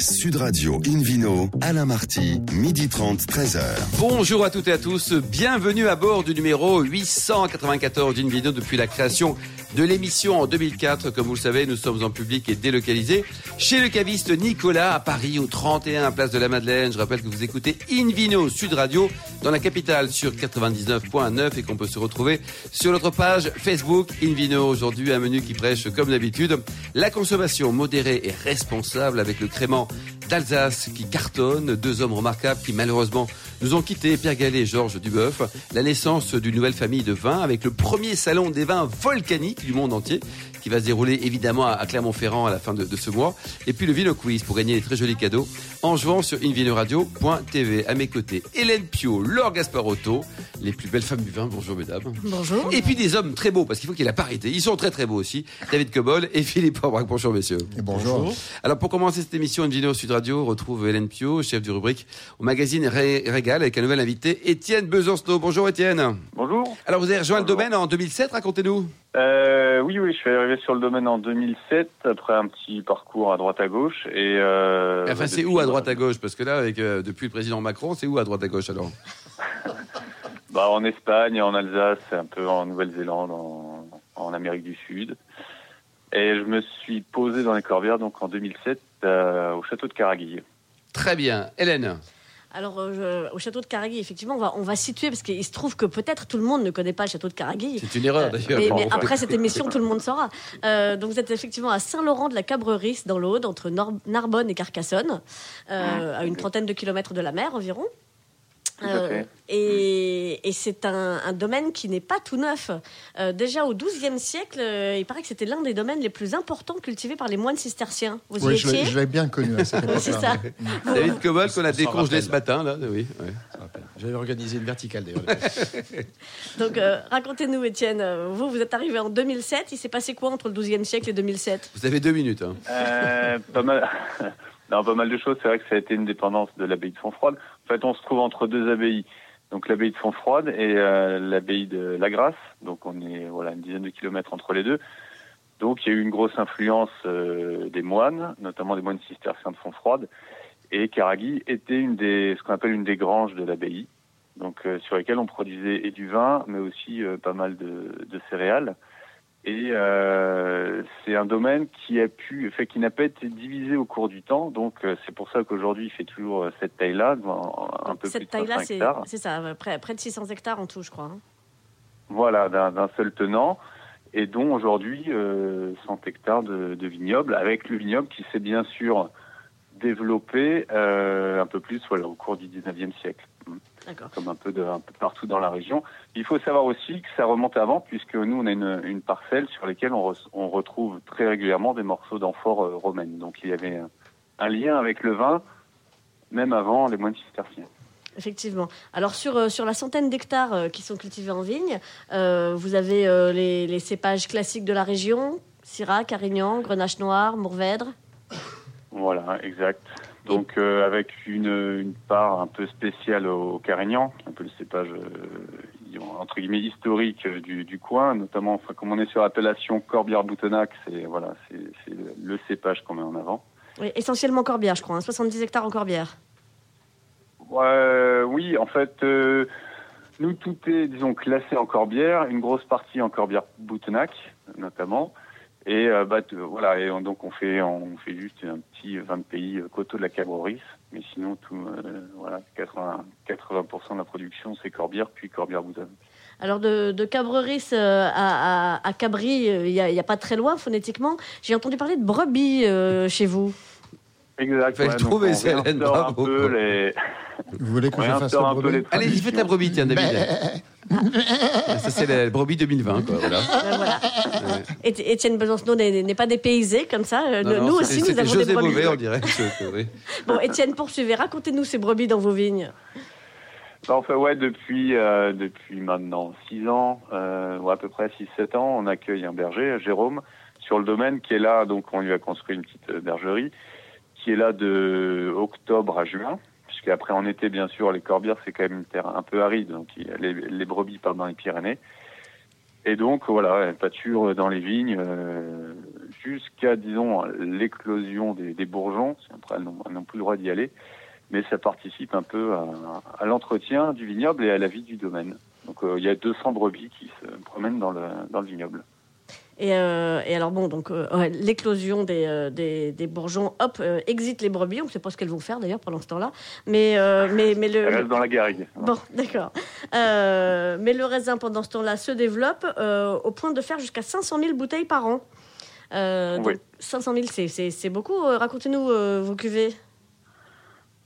Sud Radio, In Vino, Alain Marty, 12h30, 13h. Bonjour à toutes et à tous, bienvenue à bord du numéro 894 d'In Vino depuis la création de l'émission en 2004. Comme vous le savez, nous sommes en public et délocalisés chez le caviste Nicolas à Paris, au 31, place de la Madeleine. Je rappelle que vous écoutez In Vino Sud Radio dans la capitale sur 99.9 et qu'on peut se retrouver sur notre page Facebook In Vino. Aujourd'hui, un menu qui prêche comme d'habitude la consommation modérée et responsable avec le crémant d'Alsace qui cartonne, deux hommes remarquables qui malheureusement nous ont quittés, Pierre Gallet et Georges Duboeuf, la naissance d'une nouvelle famille de vins avec le premier salon des vins volcaniques du monde entier, qui va se dérouler évidemment à Clermont-Ferrand à la fin de ce mois. Et puis le Vino Quiz pour gagner des très jolis cadeaux en jouant sur Invinoradio.tv. À mes côtés, Hélène Piau, Laure Gasparotto, les plus belles femmes du vin. Bonjour mesdames. Bonjour. Et puis des hommes très beaux, parce qu'il faut qu'il y ait la parité. Ils sont très très beaux aussi. David Cobbold et Philippe Orbach. Bonjour messieurs. Et bonjour. Alors pour commencer cette émission In Vino Sud Radio, retrouve Hélène Piau, chef du rubrique au magazine Régal, avec un nouvel invité, Étienne Besançon. Bonjour Étienne. Bonjour. Alors vous avez rejoint le domaine en 2007, racontez-nous. Oui, je suis arrivé sur le domaine en 2007 après un petit parcours à droite à gauche. Enfin, c'est où à droite à gauche ? Parce que là, depuis le président Macron, c'est où à droite à gauche alors ? En Espagne, en Alsace, un peu en Nouvelle-Zélande, en Amérique du Sud. Et je me suis posé dans les Corbières donc en 2007 au château de Caraguilhes. Très bien, Hélène. Alors, au château de Caraguilhes, effectivement, on va situer, parce qu'il se trouve que peut-être tout le monde ne connaît pas le château de Caraguilhes. C'est une erreur, d'ailleurs. Mais après cette émission, tout le monde saura. Donc, vous êtes effectivement à Saint-Laurent-de-la-Cabrerisse, dans l'Aude, entre Narbonne et Carcassonne, à une trentaine de kilomètres de la mer environ. Et c'est un domaine qui n'est pas tout neuf. Déjà au XIIe siècle, il paraît que c'était l'un des domaines les plus importants cultivés par les moines cisterciens. Vous y étiez ? Je l'ai bien connu à cette époque. C'est ça. David Cobbold, qu'on a décongelé ce matin. Là. Oui, ouais. J'avais organisé une verticale d'ailleurs. Donc racontez-nous, Étienne, vous êtes arrivé en 2007. Il s'est passé quoi entre le XIIe siècle et 2007 ? Vous avez 2 minutes. Hein. Pas mal. Non, pas mal de choses. C'est vrai que ça a été une dépendance de l'abbaye de Fontfroide. En fait, on se trouve entre deux abbayes. Donc l'abbaye de Fontfroide et l'abbaye de La Grasse. Donc on est une dizaine de kilomètres entre les deux. Donc il y a eu une grosse influence des moines, notamment des moines cisterciens de Fontfroide. Et Caraguilhes était ce qu'on appelle une des granges de l'abbaye. Donc sur lesquelles on produisait et du vin, mais aussi pas mal de céréales. Et c'est un domaine qui n'a pas été divisé au cours du temps. Donc c'est pour ça qu'aujourd'hui il fait toujours cette taille-là, un peu plus de 500 hectares. C'est ça, près de 600 hectares en tout, je crois. Hein. Voilà, d'un seul tenant, et dont aujourd'hui 100 hectares de vignobles, avec le vignoble qui s'est bien sûr développé un peu plus au cours du 19e siècle. D'accord. Comme un peu partout dans la région. Il faut savoir aussi que ça remonte avant, puisque nous, on a une parcelle sur laquelle on retrouve très régulièrement des morceaux d'amphores romaines. Donc il y avait un lien avec le vin, même avant les moines cisterciens. Effectivement. Alors sur la centaine d'hectares qui sont cultivés en vigne, vous avez les cépages classiques de la région, Syrah, Carignan, Grenache noir, Mourvèdre. Voilà, exact. Donc avec une part un peu spéciale au Carignan, un peu le cépage entre guillemets historique du coin, notamment comme on est sur l'appellation Corbières-Boutenac, c'est le cépage qu'on met en avant. Oui, essentiellement Corbières, je crois, 70 hectares en Corbières. Oui, en fait, nous tout est classé en Corbières, une grosse partie en Corbières-Boutenac notamment. Et donc on fait juste un petit 20 pays coteaux de la Cabrerisse, mais sinon tout 80% de la production c'est Corbières puis Corbières-Boutenac. Alors de Cabrerisse à Cabris, il y a pas très loin phonétiquement. J'ai entendu parler de brebis chez vous. Exact. Fallait trouver Hélène, bravo. Vous voulez qu'on fasse un peu les... Allez, fais ta brebis, tiens, David. Ça, c'est la brebis 2020, quoi. Voilà. Ouais. Étienne Besançon n'est pas dépaysé comme ça. Non, nous aussi, nous avons José des brebis. José Beauvais, on dirait. Bon, Étienne, poursuivez. Racontez-nous ces brebis dans vos vignes. Depuis maintenant 6 ans, à peu près 6-7 ans, on accueille un berger, Jérôme, sur le domaine qui est là. Donc, on lui a construit une petite bergerie qui est là de octobre à juin. Puisqu'après en été, bien sûr, les Corbières, c'est quand même une terre un peu aride, donc les brebis partent dans les Pyrénées. Et donc, voilà, pâture dans les vignes jusqu'à, disons, l'éclosion des bourgeons. Après, elles n'ont plus le droit d'y aller. Mais ça participe un peu à l'entretien du vignoble et à la vie du domaine. Donc, il y a 200 brebis qui se promènent dans le vignoble. Et alors, bon, donc, l'éclosion des bourgeons, hop, exit les brebis. On ne sait pas ce qu'elles vont faire, d'ailleurs, pendant ce temps-là. Mais elles restent dans la garrigue. Bon, d'accord. Mais le raisin, pendant ce temps-là, se développe au point de faire jusqu'à 500 000 bouteilles par an. Oui. Donc, 500 000, c'est beaucoup. Racontez-nous vos cuvées.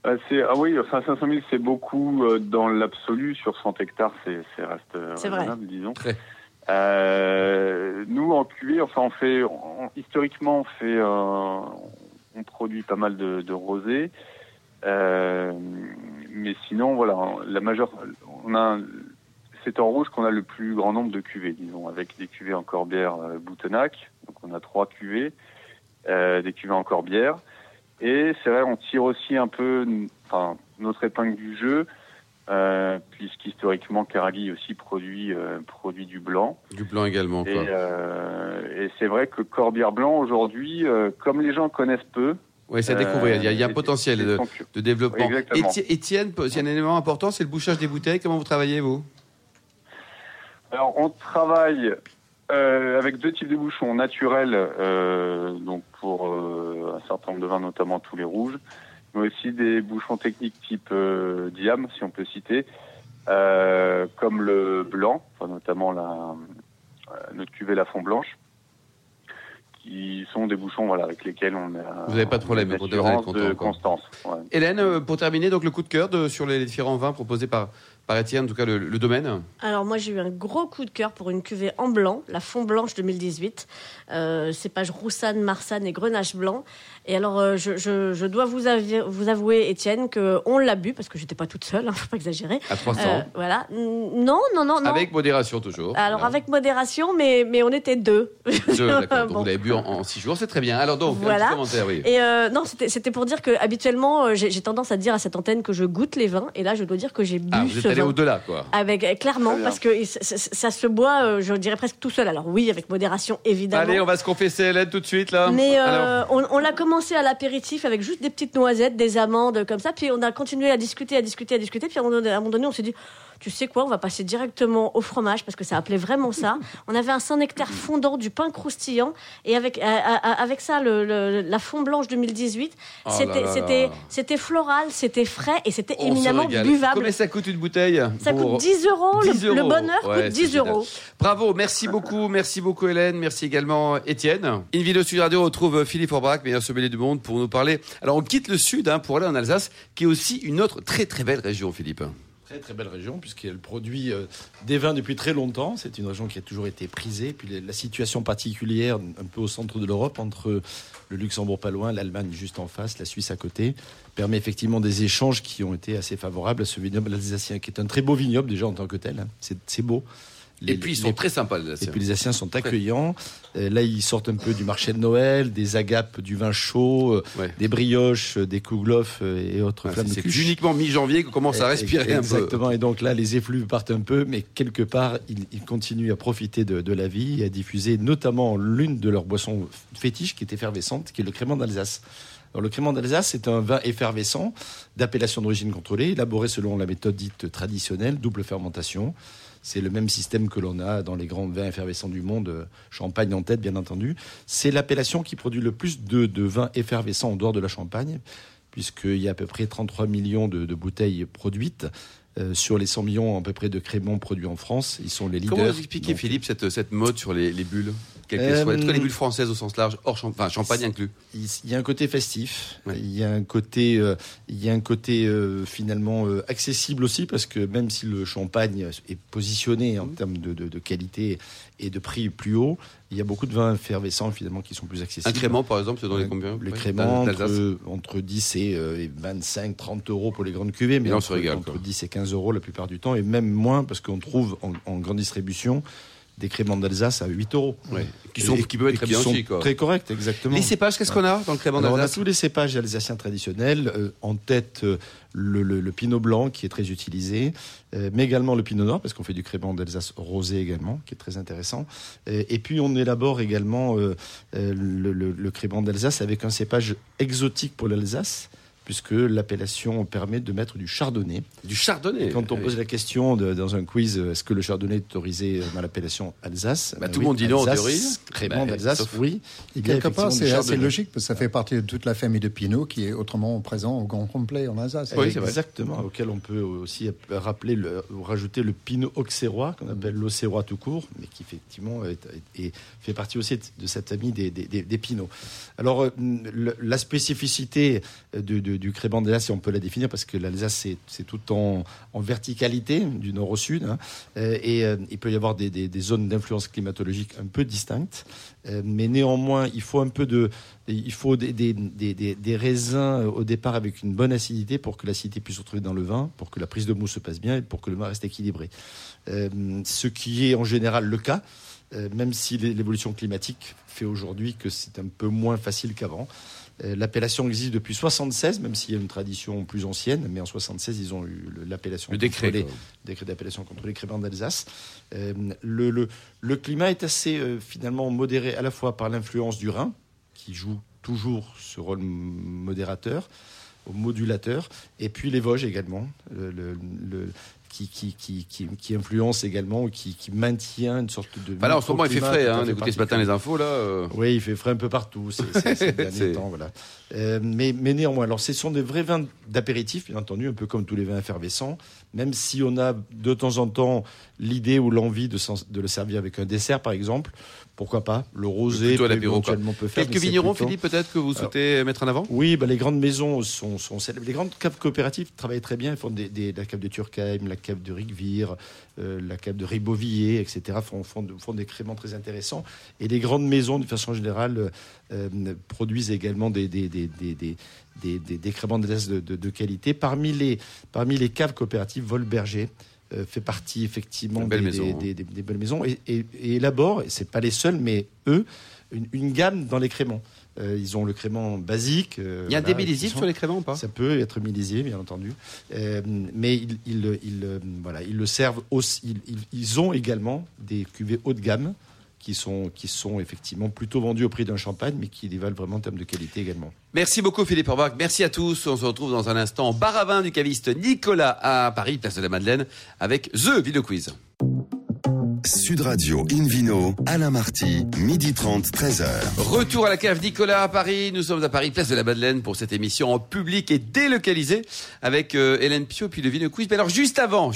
Enfin, 500 000, c'est beaucoup dans l'absolu. Sur 100 hectares, c'est reste raisonnable, disons. Très. Nous, en cuvée, enfin, on produit pas mal de rosés. Mais sinon, voilà, c'est en rouge qu'on a le plus grand nombre de cuvées, disons, avec des cuvées en Corbières-Boutenac. Donc, on a 3 cuvées, des cuvées en Corbières. Et c'est vrai, on tire aussi un peu notre épingle du jeu, puisqu'historiquement, Caraguilhes aussi produit du blanc. Du blanc également, quoi. Et c'est vrai que Corbière Blanc, aujourd'hui, comme les gens connaissent peu... Oui, c'est à découvrir. Il y a un potentiel de développement. Oui, Étienne, c'est un élément important, c'est le bouchage des bouteilles. Comment vous travaillez, vous ? Alors, on travaille... avec 2 types de bouchons naturels, donc pour un certain nombre de vins, notamment tous les rouges, mais aussi des bouchons techniques type Diam, si on peut citer, comme le blanc, enfin, notamment notre cuvée la Font Blanche, qui sont des bouchons avec lesquels on a... Vous n'avez pas de problème, vous devrez être content. De constance, ouais. Hélène, pour terminer, donc, le coup de cœur sur les différents vins proposés par Étienne, en tout cas le domaine. Alors moi, j'ai eu un gros coup de cœur pour une cuvée en blanc, la Font Blanche 2018, cépage Roussan, Marsan et Grenache blanc. Et alors je dois vous avouer, Étienne, qu'on l'a bu parce que j'étais pas toute seule, faut pas exagérer. À 300. Voilà. Non. Avec modération toujours. Alors non. Avec modération, mais on était 2. D'accord. Donc vous l'avez bu en 6 jours, c'est très bien. Alors donc voilà. Un petit commentaire, oui. Et non, c'était pour dire que habituellement j'ai tendance à dire à cette antenne que je goûte les vins, et là je dois dire que j'ai bu. Ah, vous êtes allé au-delà, quoi. Clairement, parce que ça se boit, je dirais presque tout seul. Alors oui, avec modération, évidemment. Allez, on va se confesser, Hélène, tout de suite, là. Mais on l'a commencé à l'apéritif avec juste des petites noisettes, des amandes, comme ça. Puis on a continué à discuter. Puis à un moment donné, on s'est dit... Tu sais quoi, on va passer directement au fromage parce que ça appelait vraiment ça. On avait un Saint-Nectaire fondant, du pain croustillant, et avec ça, la Font Blanche 2018, c'était floral, c'était frais et c'était éminemment buvable. Combien ça coûte une bouteille ? Ça coûte €10. Le bonheur coûte 10 €. Bravo, merci beaucoup Hélène, merci également Étienne. In Vino Sud Radio retrouve Philippe Orbach, meilleur sommelier du monde, pour nous parler. Alors on quitte le Sud pour aller en Alsace, qui est aussi une autre très très belle région, Philippe. Très belle région, puisqu'elle produit des vins depuis très longtemps. C'est une région qui a toujours été prisée. Puis la situation particulière, un peu au centre de l'Europe, entre le Luxembourg pas loin, l'Allemagne juste en face, la Suisse à côté, permet effectivement des échanges qui ont été assez favorables à ce vignoble alsacien, qui est un très beau vignoble déjà en tant que tel. C'est beau. Et puis ils sont très sympas, les Alsaciens. Et puis les Alsaciens sont accueillants. Là, ils sortent un peu du marché de Noël, des agapes, du vin chaud, des brioches, des kouglof et autres flammes de cuche. C'est uniquement mi-janvier qu'on commence à respirer un peu. Exactement. Et donc là, les effluves partent un peu, mais quelque part, ils continuent à profiter de la vie et à diffuser notamment l'une de leurs boissons fétiches qui est effervescente, qui est le Crémant d'Alsace. Alors, le Crémant d'Alsace, c'est un vin effervescent d'appellation d'origine contrôlée, élaboré selon la méthode dite traditionnelle, double fermentation. C'est le même système que l'on a dans les grands vins effervescents du monde, Champagne en tête, bien entendu. C'est l'appellation qui produit le plus de vins effervescents en dehors de la Champagne, puisqu'il y a à peu près 33 millions de bouteilles produites. Sur les 100 millions à peu près de crémants produits en France, ils sont les leaders. Comment vous expliquez, Philippe, cette mode sur les bulles, quelles qu'elles soient, en tout cas les bulles françaises au sens large, hors Champagne inclus. Il y a un côté festif, il y a un côté finalement accessible aussi, parce que même si le Champagne est positionné en termes de qualité et de prix plus haut, il y a beaucoup de vins effervescents finalement qui sont plus accessibles. Un crément, par exemple, c'est dans les combien ? Le crément, entre 10 et 25, 30 €, pour les grandes cuvées, mais entre 10 et 15 € la plupart du temps, et même moins, parce qu'on trouve en grande distribution des crémants d'Alsace à 8 euros. Oui. Qui peuvent être très bien aussi. Très corrects, exactement. Les cépages, qu'est-ce qu'on a dans le crémant d'Alsace ? Alors, on a tous les cépages alsaciens traditionnels, en tête le pinot blanc qui est très utilisé, mais également le pinot noir, parce qu'on fait du crémant d'Alsace rosé également, qui est très intéressant. Et puis on élabore également le crémant d'Alsace avec un cépage exotique pour l'Alsace, puisque l'appellation permet de mettre du chardonnay. Du chardonnay. Et quand on pose la question dans un quiz, est-ce que le chardonnay est autorisé dans l'appellation Alsace ? Tout le monde dit non en théorie. Crémant d'Alsace, oui. Et quelque part, c'est assez logique, parce que ça fait partie de toute la famille de Pinot qui est autrement présent au grand complet en Alsace. Oui, exactement, auquel on peut aussi rappeler ou rajouter le Pinot auxerrois, qu'on appelle l'auxerrois tout court, mais qui effectivement fait partie aussi de cette famille des Pinots. Alors, la spécificité du crémant d'Alsace, si on peut la définir, parce que l'Alsace c'est tout en verticalité du nord au sud, hein, et il peut y avoir des zones d'influence climatologique un peu distinctes, mais néanmoins il faut des raisins au départ avec une bonne acidité pour que l'acidité puisse se retrouver dans le vin, pour que la prise de mousse se passe bien et pour que le vin reste équilibré, ce qui est en général le cas, même si l'évolution climatique fait aujourd'hui que c'est un peu moins facile qu'avant. L'appellation existe depuis 1976, même s'il y a une tradition plus ancienne, mais en 1976, ils ont eu l'appellation. Le décret d'appellation contre les crémants d'Alsace. Le climat est assez finalement modéré, à la fois par l'influence du Rhin, qui joue toujours ce rôle modérateur, modulateur, et puis les Vosges également, qui influence également, qui maintient une sorte de... Là, en ce moment, il fait frais. On écoutait ce matin les infos, là. Oui, il fait frais un peu partout ces derniers temps, voilà. Mais néanmoins, alors, ce sont des vrais vins d'apéritif, bien entendu, un peu comme tous les vins effervescents, même si on a de temps en temps l'idée ou l'envie de le servir avec un dessert, par exemple. Pourquoi pas ? Le rosé, éventuellement, peut faire. Quelques vignerons, Philippe, peut-être, que vous souhaitez mettre en avant ? Oui, les grandes maisons sont célèbres. Les grandes caves coopératives travaillent très bien. Elles font la cave de Turckheim, la cave de Rigvire, la cave de Ribeauvilliers, etc. font des créments très intéressants. Et les grandes maisons, de façon générale, produisent également des créments de qualité. Parmi les caves coopératives, Volberger fait partie effectivement des belles maisons et élaborent, et c'est pas les seuls, mais eux, une gamme dans les créments. Ils ont le crémant basique. Il y a des millésils sur les créments ou pas ? Ça peut être millésile, bien entendu. Mais ils le servent aussi. Ils ont également des cuvées haut de gamme qui sont effectivement plutôt vendus au prix d'un champagne, mais qui les valent vraiment en termes de qualité également. Merci beaucoup Philippe Orbach, merci à tous. On se retrouve dans un instant au bar à vin du caviste Nicolas à Paris, place de la Madeleine, avec The Vino Quiz. Sud Radio, In Vino, Alain Marty, 12h30, 13h. Retour à la cave Nicolas à Paris. Nous sommes à Paris, place de la Madeleine, pour cette émission en public et délocalisée avec Hélène Piau puis le Vino Quiz. Mais alors juste avant,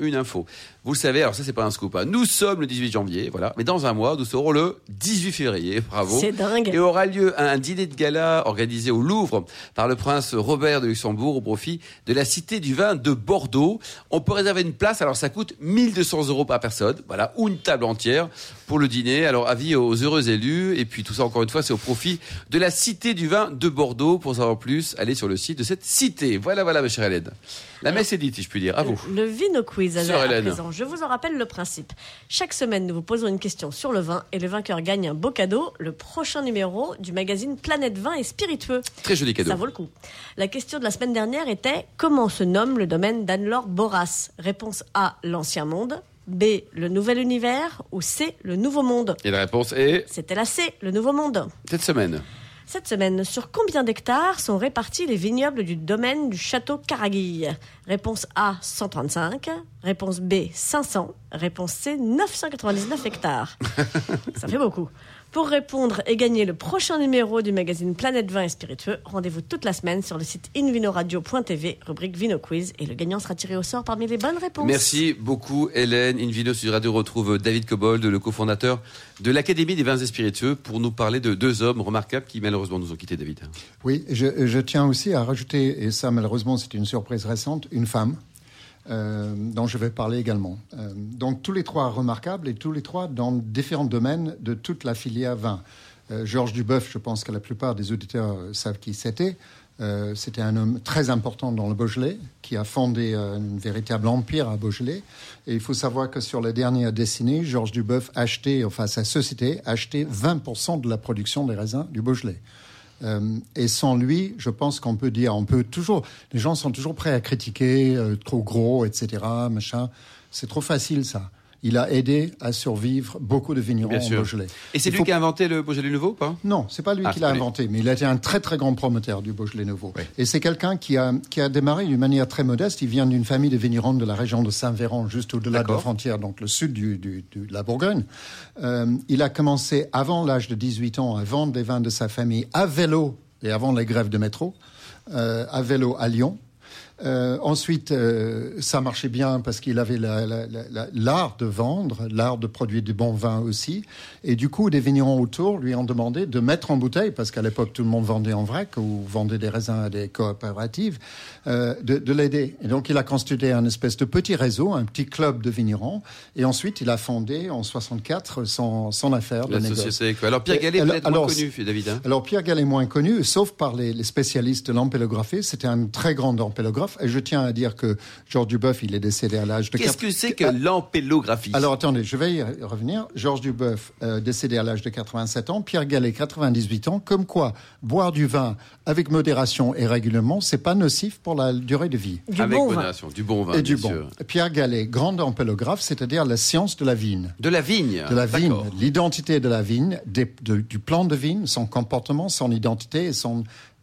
une info. Vous le savez, alors ça c'est pas un scoop. Hein. Nous sommes le 18 janvier, voilà. Mais dans un mois, nous serons le 18 février. Bravo. C'est dingue. Et aura lieu un dîner de gala organisé au Louvre par le prince Robert de Luxembourg au profit de la cité du vin de Bordeaux. On peut réserver une place. Alors ça coûte 1 200 euros par personne. Voilà. Ou une table entière pour le dîner. Alors avis aux heureux élus, et puis tout ça encore une fois c'est au profit de la cité du vin de Bordeaux. Pour savoir plus, allez sur le site de cette cité. Voilà ma chère Hélène. La messe est dite, si je puis dire. À vous. Le Vino Quiz à présent. Je vous en rappelle le principe. Chaque semaine, nous vous posons une question sur le vin et le vainqueur gagne un beau cadeau, le prochain numéro du magazine Planète Vin et Spiritueux. Très joli cadeau. Ça vaut le coup. La question de la semaine dernière était: comment se nomme le domaine d'Anne-Laure Boras ? Réponse A, l'Ancien Monde. B, le Nouvel Univers, ou C, le Nouveau Monde. Et la réponse est... C'était la C, le Nouveau Monde. Cette semaine, sur combien d'hectares sont répartis les vignobles du domaine du château Caraguilhes ? Réponse A, 135. Réponse B, 500. Réponse C, 999 hectares. Ça fait beaucoup. Pour répondre et gagner le prochain numéro du magazine Planète Vin et Spiritueux, rendez-vous toute la semaine sur le site Invinoradio.tv, rubrique Vino Quiz, et le gagnant sera tiré au sort parmi les bonnes réponses. Merci beaucoup Hélène. In Vino Sud Radio retrouve David Cobbold, le cofondateur de l'Académie des Vins et Spiritueux, pour nous parler de deux hommes remarquables qui malheureusement nous ont quittés, David. Oui, je tiens aussi à rajouter, et ça malheureusement c'est une surprise récente, une femme. Dont je vais parler également. Donc tous les trois remarquables et tous les trois dans différents domaines de toute la filière vin. Georges Duboeuf, je pense que la plupart des auditeurs savent qui c'était. C'était un homme très important dans le Beaujolais, qui a fondé un véritable empire à Beaujolais. Et il faut savoir que sur les dernières décennies, Georges Duboeuf sa société achetait 20% de la production des raisins du Beaujolais. Et sans lui, je pense qu'on peut dire, les gens sont toujours prêts à critiquer, trop gros, etc., machin. C'est trop facile, ça. Il a aidé à survivre beaucoup de vignerons en Beaujolais. Et c'est lui qui a inventé le Beaujolais nouveau ou pas ? Non, c'est pas lui qui l'a inventé, mais il a été un très très grand promoteur du Beaujolais nouveau. Oui. Et c'est quelqu'un qui a démarré d'une manière très modeste. Il vient d'une famille de vignerons de la région de Saint-Véran, juste au-delà de la frontière, donc le sud de la Bourgogne. Il a commencé avant l'âge de 18 ans à vendre les vins de sa famille à vélo, et avant les grèves de métro, à vélo à Lyon. Ensuite, ça marchait bien parce qu'il avait l'art de vendre, l'art de produire du bon vin aussi. Et du coup, des vignerons autour lui ont demandé de mettre en bouteille, parce qu'à l'époque, tout le monde vendait en vrac ou vendait des raisins à des coopératives, de l'aider. Et donc, il a constitué un espèce de petit réseau, un petit club de vignerons. Et ensuite, il a fondé en 64 son affaire de négoce. Alors, Pierre Gallet moins connu, David. Alors, Pierre Gallet moins connu, sauf par les spécialistes de l'ampelographie. C'était un très grand ampélographe. Et je tiens à dire que Georges Duboeuf, il est décédé à l'âge de... Qu'est-ce que c'est que l'ampelographie ? Alors, attendez, je vais y revenir. Georges Duboeuf, décédé à l'âge de 87 ans. Pierre Gallet, 98 ans. Comme quoi, boire du vin avec modération et régulièrement, c'est pas nocif pour la durée de vie. Du bon vin, et du bon. Pierre Gallet, grand ampélographe, c'est-à-dire la science de la vigne. De la vigne. L'identité de la vigne, du plan de vigne, son comportement, son identité et son...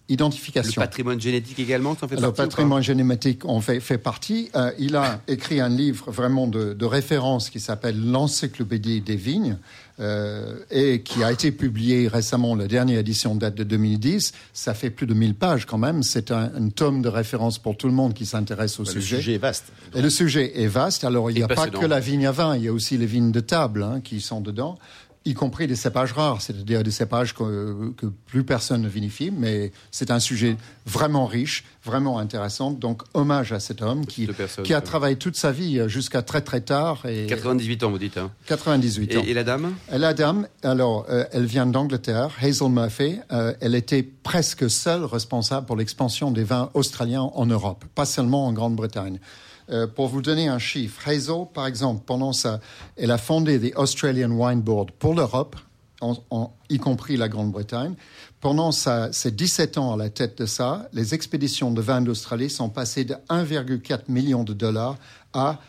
identification. Le patrimoine génétique également, ça en fait partie ? Le patrimoine génétique en fait partie. Il a écrit un livre vraiment de référence qui s'appelle L'Encyclopédie des vignes et qui a été publié récemment. La dernière édition date de 2010. Ça fait plus de 1000 pages quand même. C'est un tome de référence pour tout le monde qui s'intéresse au sujet. Le sujet est vaste. Donc. Et le sujet est vaste. Alors, il n'y a pas que la vigne à vin. Il y a aussi les vignes de table qui sont dedans, y compris des cépages rares, c'est-à-dire des cépages que plus personne ne vinifie, mais c'est un sujet vraiment riche, vraiment intéressant. Donc, hommage à cet homme qui a travaillé toute sa vie jusqu'à très très tard. 98 ans, vous dites. 98 ans. Et la dame ? La dame, alors, elle vient d'Angleterre, Hazel Murphy. Elle était presque seule responsable pour l'expansion des vins australiens en Europe, pas seulement en Grande-Bretagne. Pour vous donner un chiffre, Hazel, par exemple, elle a fondé the Australian Wine Board pour l'Europe, y compris la Grande-Bretagne. Pendant ses 17 ans à la tête de ça, les expéditions de vin d'Australie sont passées de 1,4 million de dollars à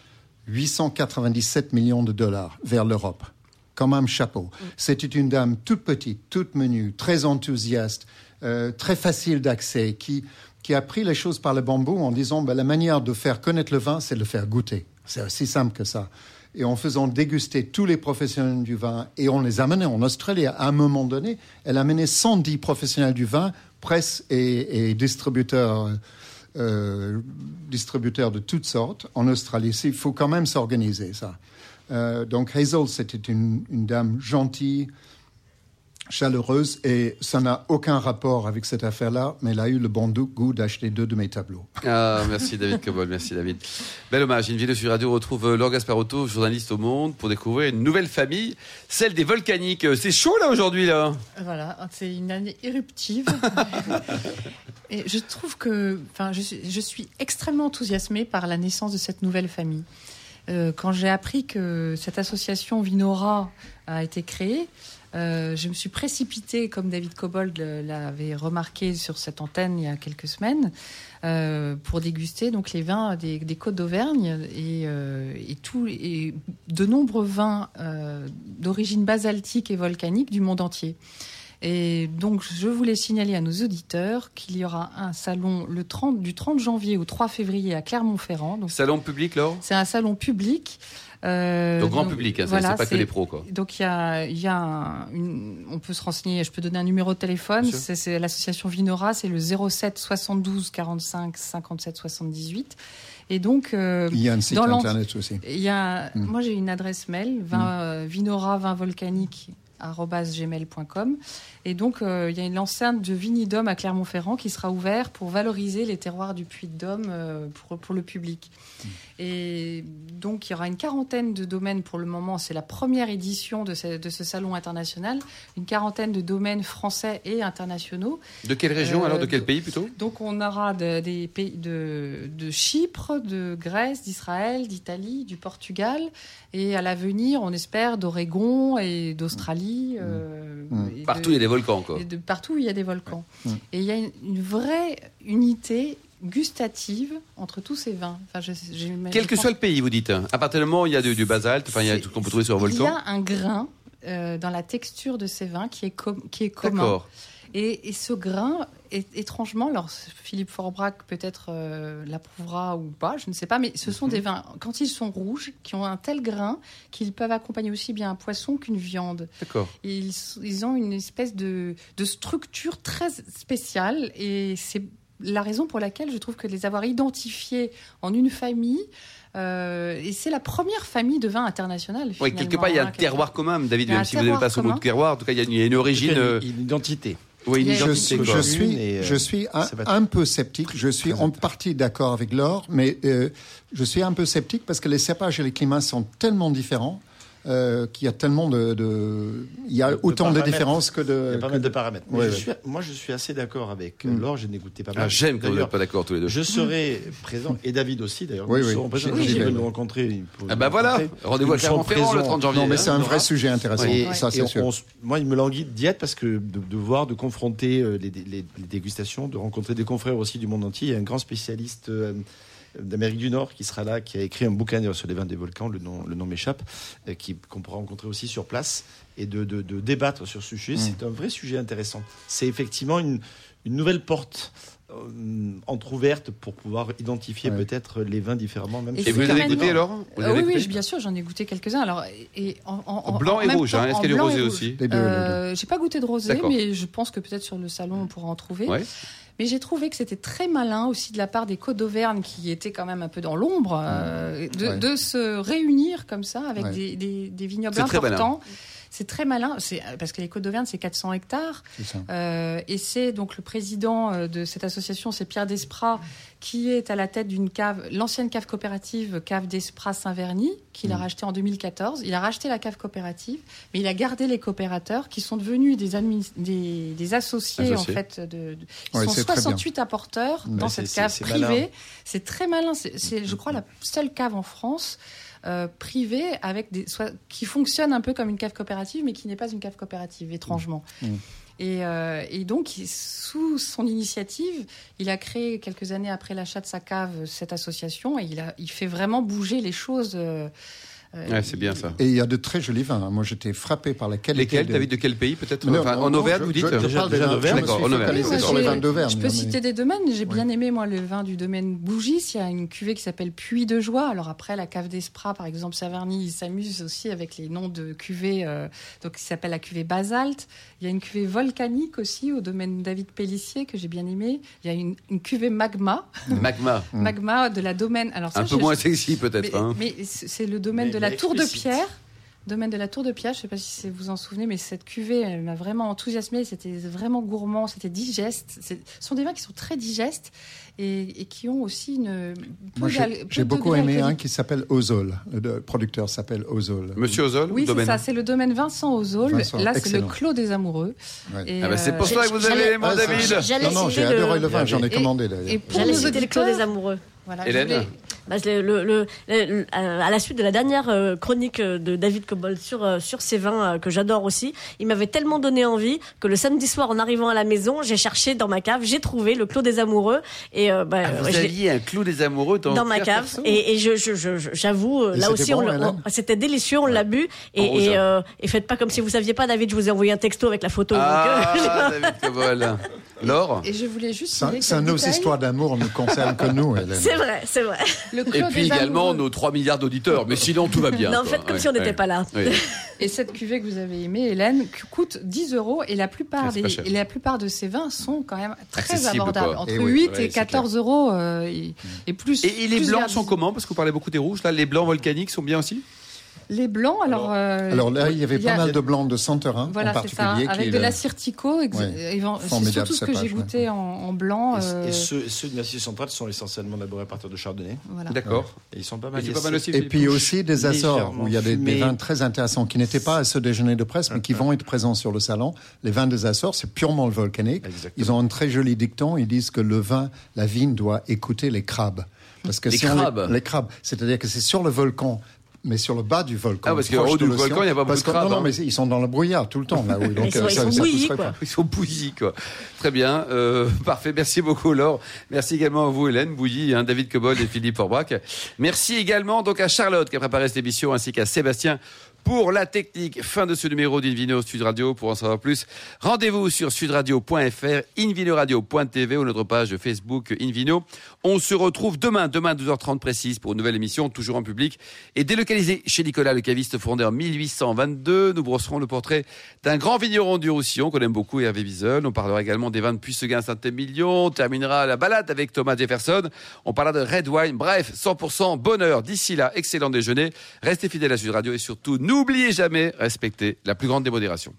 897 millions de dollars vers l'Europe. Quand même, chapeau. C'était une dame toute petite, toute menue, très enthousiaste, très facile d'accès, qui a pris les choses par le bambou en disant la manière de faire connaître le vin, c'est de le faire goûter. C'est aussi simple que ça. Et en faisant déguster tous les professionnels du vin, et on les amenait en Australie. À un moment donné, elle amenait 110 professionnels du vin, presse et distributeurs... distributeurs de toutes sortes en Australie. Il faut quand même s'organiser, ça. Donc Hazel, c'était une dame gentille, chaleureuse, et ça n'a aucun rapport avec cette affaire-là, mais elle a eu le bon goût d'acheter 2 de mes tableaux. Ah, merci David Cobbold, merci David. Bel hommage. In Vino sur Radio retrouve Laure Gasparotto, journaliste au Monde, pour découvrir une nouvelle famille, celle des volcaniques. C'est chaud là aujourd'hui, là. Voilà, c'est une année éruptive. Et je trouve que, je suis extrêmement enthousiasmée par la naissance de cette nouvelle famille. Quand j'ai appris que cette association Vinora a été créée, je me suis précipitée, comme David Cobbold l'avait remarqué sur cette antenne il y a quelques semaines, pour déguster donc les vins des Côtes d'Auvergne et de nombreux vins d'origine basaltique et volcanique du monde entier. Et donc, je voulais signaler à nos auditeurs qu'il y aura un salon du 30 janvier au 3 février à Clermont-Ferrand. Donc, salon public, Laure ? C'est un salon public. Donc, grand public, hein, voilà, c'est pas que les pros, quoi. Donc, on peut se renseigner, je peux donner un numéro de téléphone. C'est l'association Vinora, c'est le 07 72 45 57 78. Et donc, il y a un site internet aussi. Moi, j'ai une adresse mail, vinora 20 volcanique. @gmail.com. Et donc, il y a une lanterne de Vinidom à Clermont-Ferrand qui sera ouverte pour valoriser les terroirs du Puy de Dôme pour le public. Et donc, il y aura une quarantaine de domaines pour le moment. C'est la première édition de ce salon international. Une quarantaine de domaines français et internationaux. De quelle région alors? De quel pays plutôt? Donc, on aura des pays de Chypre, de Grèce, d'Israël, d'Italie, du Portugal. Et à l'avenir, on espère d'Oregon et d'Australie. Partout il y a des volcans quoi. Partout il y a des volcans. Mmh. Et il y a une vraie unité gustative entre tous ces vins. Enfin, quel que soit le pays, vous dites. À partir du moment où il y a du basalte, enfin il y a tout ce qu'on peut trouver sur un volcan. Il y a un grain dans la texture de ces vins qui est commun. D'accord. Et ce grain, étrangement, alors Philippe Orbach peut-être l'approuvera ou pas, je ne sais pas, mais ce sont des vins, quand ils sont rouges, qui ont un tel grain qu'ils peuvent accompagner aussi bien un poisson qu'une viande. D'accord. Et ils ont une espèce de structure très spéciale et c'est la raison pour laquelle je trouve que les avoir identifiés en une famille... et c'est la première famille de vins internationale. Oui, quelque part, il y a un terroir commun, David, même si vous n'avez pas ce mot de terroir. En tout cas, il y a une origine... Une identité. Oui, une identité. Je suis un peu sceptique. Je suis en partie d'accord avec Laure, mais je suis un peu sceptique parce que les cépages et les climats sont tellement différents qu'il y a tellement de... Il y a autant de différences que de... Il y a pas mal de paramètres. Ouais, moi, je suis assez d'accord avec Laure. Je n'écoutais pas mal. J'aime quand vous n'êtes pas d'accord tous les deux. Je serai présent, et David aussi, d'ailleurs. Oui, oui. Ils veulent nous rencontrer. Ah ben voilà, rendez-vous à Clermont-Ferrand le 30 janvier. Non, mais c'est un vrai sujet intéressant. Oui. Ça, c'est sûr. Moi, il me languit d'y être parce que de voir, de confronter les dégustations, de rencontrer des confrères aussi du monde entier. Il y a un grand spécialiste... d'Amérique du Nord qui sera là, qui a écrit un bouquin sur les vins des volcans, le nom m'échappe, qu'on pourra rencontrer aussi sur place et de débattre sur ce sujet. C'est un vrai sujet intéressant. C'est effectivement une nouvelle porte entrouverte pour pouvoir identifier peut-être les vins différemment. Même et vous les avez goûtés alors? Oui, bien sûr, j'en ai goûté quelques-uns. Alors, et en blanc et rouge, est-ce qu'il y a du rosé aussi? J'ai pas goûté de rosé, mais je pense que peut-être sur le salon on pourra en trouver. Ouais. Mais j'ai trouvé que c'était très malin aussi de la part des Côtes d'Auvergne qui étaient quand même un peu dans l'ombre de se réunir comme ça avec des vignobles importants. C'est très malin, parce que les Côtes d'Auvergne, c'est 400 hectares. C'est et c'est donc le président de cette association, c'est Pierre Desprats, qui est à la tête d'une cave, l'ancienne cave coopérative, cave Desprats Saint-Verny, qu'il a rachetée en 2014. Il a racheté la cave coopérative, mais il a gardé les coopérateurs qui sont devenus des associés, en fait. Ils sont 68 apporteurs dans cette cave privée. Malin. C'est très malin. C'est, je crois, la seule cave en France privée avec qui fonctionne un peu comme une cave coopérative mais qui n'est pas une cave coopérative, étrangement. Et donc sous son initiative il a créé quelques années après l'achat de sa cave cette association et il fait vraiment bouger les choses. C'est bien ça. Et il y a de très jolis vins. Moi, j'étais frappé par la qualité. Lesquels? T'as vu de quel pays peut-être? En Auvergne, vous dites? Je parle déjà d'Auvergne. D'accord, en Auvergne. Je peux citer des domaines. J'ai bien aimé, moi, le vin du domaine Bougis. Il y a une cuvée qui s'appelle Puits de Joie. Alors après, la cave d'Espras, par exemple, Saverny, ils s'amusent aussi avec les noms de cuvées. Donc, qui s'appelle la cuvée Basalte. Il y a une cuvée volcanique aussi au domaine David Pellissier que j'ai bien aimé. Il y a une cuvée Magma. Magma de la domaine. Alors ça, un peu moins sexy peut-être. Mais c'est le domaine de la Tour de Pierre, domaine de la Tour de Pierre, je ne sais pas si vous en souvenez, mais cette cuvée, elle m'a vraiment enthousiasmée, c'était vraiment gourmand, c'était digeste. Ce sont des vins qui sont très digestes et qui ont aussi une... Moi, j'ai beaucoup aimé un qui s'appelle Ozol, le producteur s'appelle Ozol. Monsieur Ozol? Oui, c'est ça, c'est le domaine Vincent Ozol, là c'est excellent. Le clos des amoureux. Ouais. Et c'est pour ça que vous avez mon David. J'ai adoré le vin, j'en ai commandé d'ailleurs. J'allais citer le clos des amoureux. Voilà, Hélène? À la suite de la dernière chronique de David Cobbold sur ces vins que j'adore aussi, il m'avait tellement donné envie que le samedi soir en arrivant à la maison, j'ai cherché dans ma cave, j'ai trouvé le Clos des Amoureux et vous aviez un Clos des Amoureux dans ma cave et je j'avoue et là aussi bon, c'était délicieux, on l'a bu et faites pas comme si vous saviez pas David, je vous ai envoyé un texto avec la photo. David Cobbold. Laure? Et je voulais juste c'est nos histoires d'amour ne concernent que nous, Hélène. C'est vrai, c'est vrai. Et puis également nos 3 milliards d'auditeurs. Mais sinon, tout va bien. Non, en fait, comme si on n'était pas là. Oui. Et cette cuvée que vous avez aimée, Hélène, coûte 10 € et la plupart de ces vins sont quand même très abordables. Entre 8 et 14 € et plus. Et les blancs sont comment? Parce que vous parlez beaucoup des rouges. Là, les blancs volcaniques sont bien aussi? Les blancs, alors là, il y avait pas mal de blancs de Santorin, voilà, en particulier. Avec de l'assyrtico, c'est surtout ce que j'ai goûté en blanc. Et ceux de l'acier central sont essentiellement élaborés à partir de Chardonnay. Voilà. D'accord. Ouais. Et ils sont pas mal. Et puis aussi des Açores, où il y a des vins très intéressants, qui n'étaient pas à ce déjeuner de presse, mais qui vont être présents sur le salon. Les vins des Açores, c'est purement le volcanique. Ils ont un très joli dicton, ils disent que la vigne doit écouter les crabes. Parce que les crabes, c'est-à-dire que c'est sur le volcan, mais sur le bas du volcan. Ah, parce qu'en haut du volcan, il n'y a pas beaucoup de crabes. Non, mais ils sont dans le brouillard tout le temps. Là, oui. Donc, ils sont bouillis, quoi. Très bien, parfait. Merci beaucoup, Laure. Merci également à vous, Hélène, Bouilly, David Cobbold et Philippe Orbach. Merci également donc à Charlotte qui a préparé cette émission, ainsi qu'à Sébastien pour la technique. Fin de ce numéro d'Invino Sud Radio. Pour en savoir plus, rendez-vous sur sudradio.fr, invinoradio.tv ou notre page Facebook Invino. On se retrouve demain à 12h30 précise pour une nouvelle émission, toujours en public et délocalisée chez Nicolas, le caviste fondé en 1822. Nous brosserons le portrait d'un grand vigneron du Roussillon qu'on aime beaucoup, Hervé Wiesel. On parlera également des vins de Puisseguin-Saint-Émilion. On terminera la balade avec Thomas Jefferson. On parlera de Red Wine. Bref, 100% bonheur. D'ici là, excellent déjeuner. Restez fidèles à Sud Radio et surtout, n'oubliez jamais, respectez la plus grande démodération.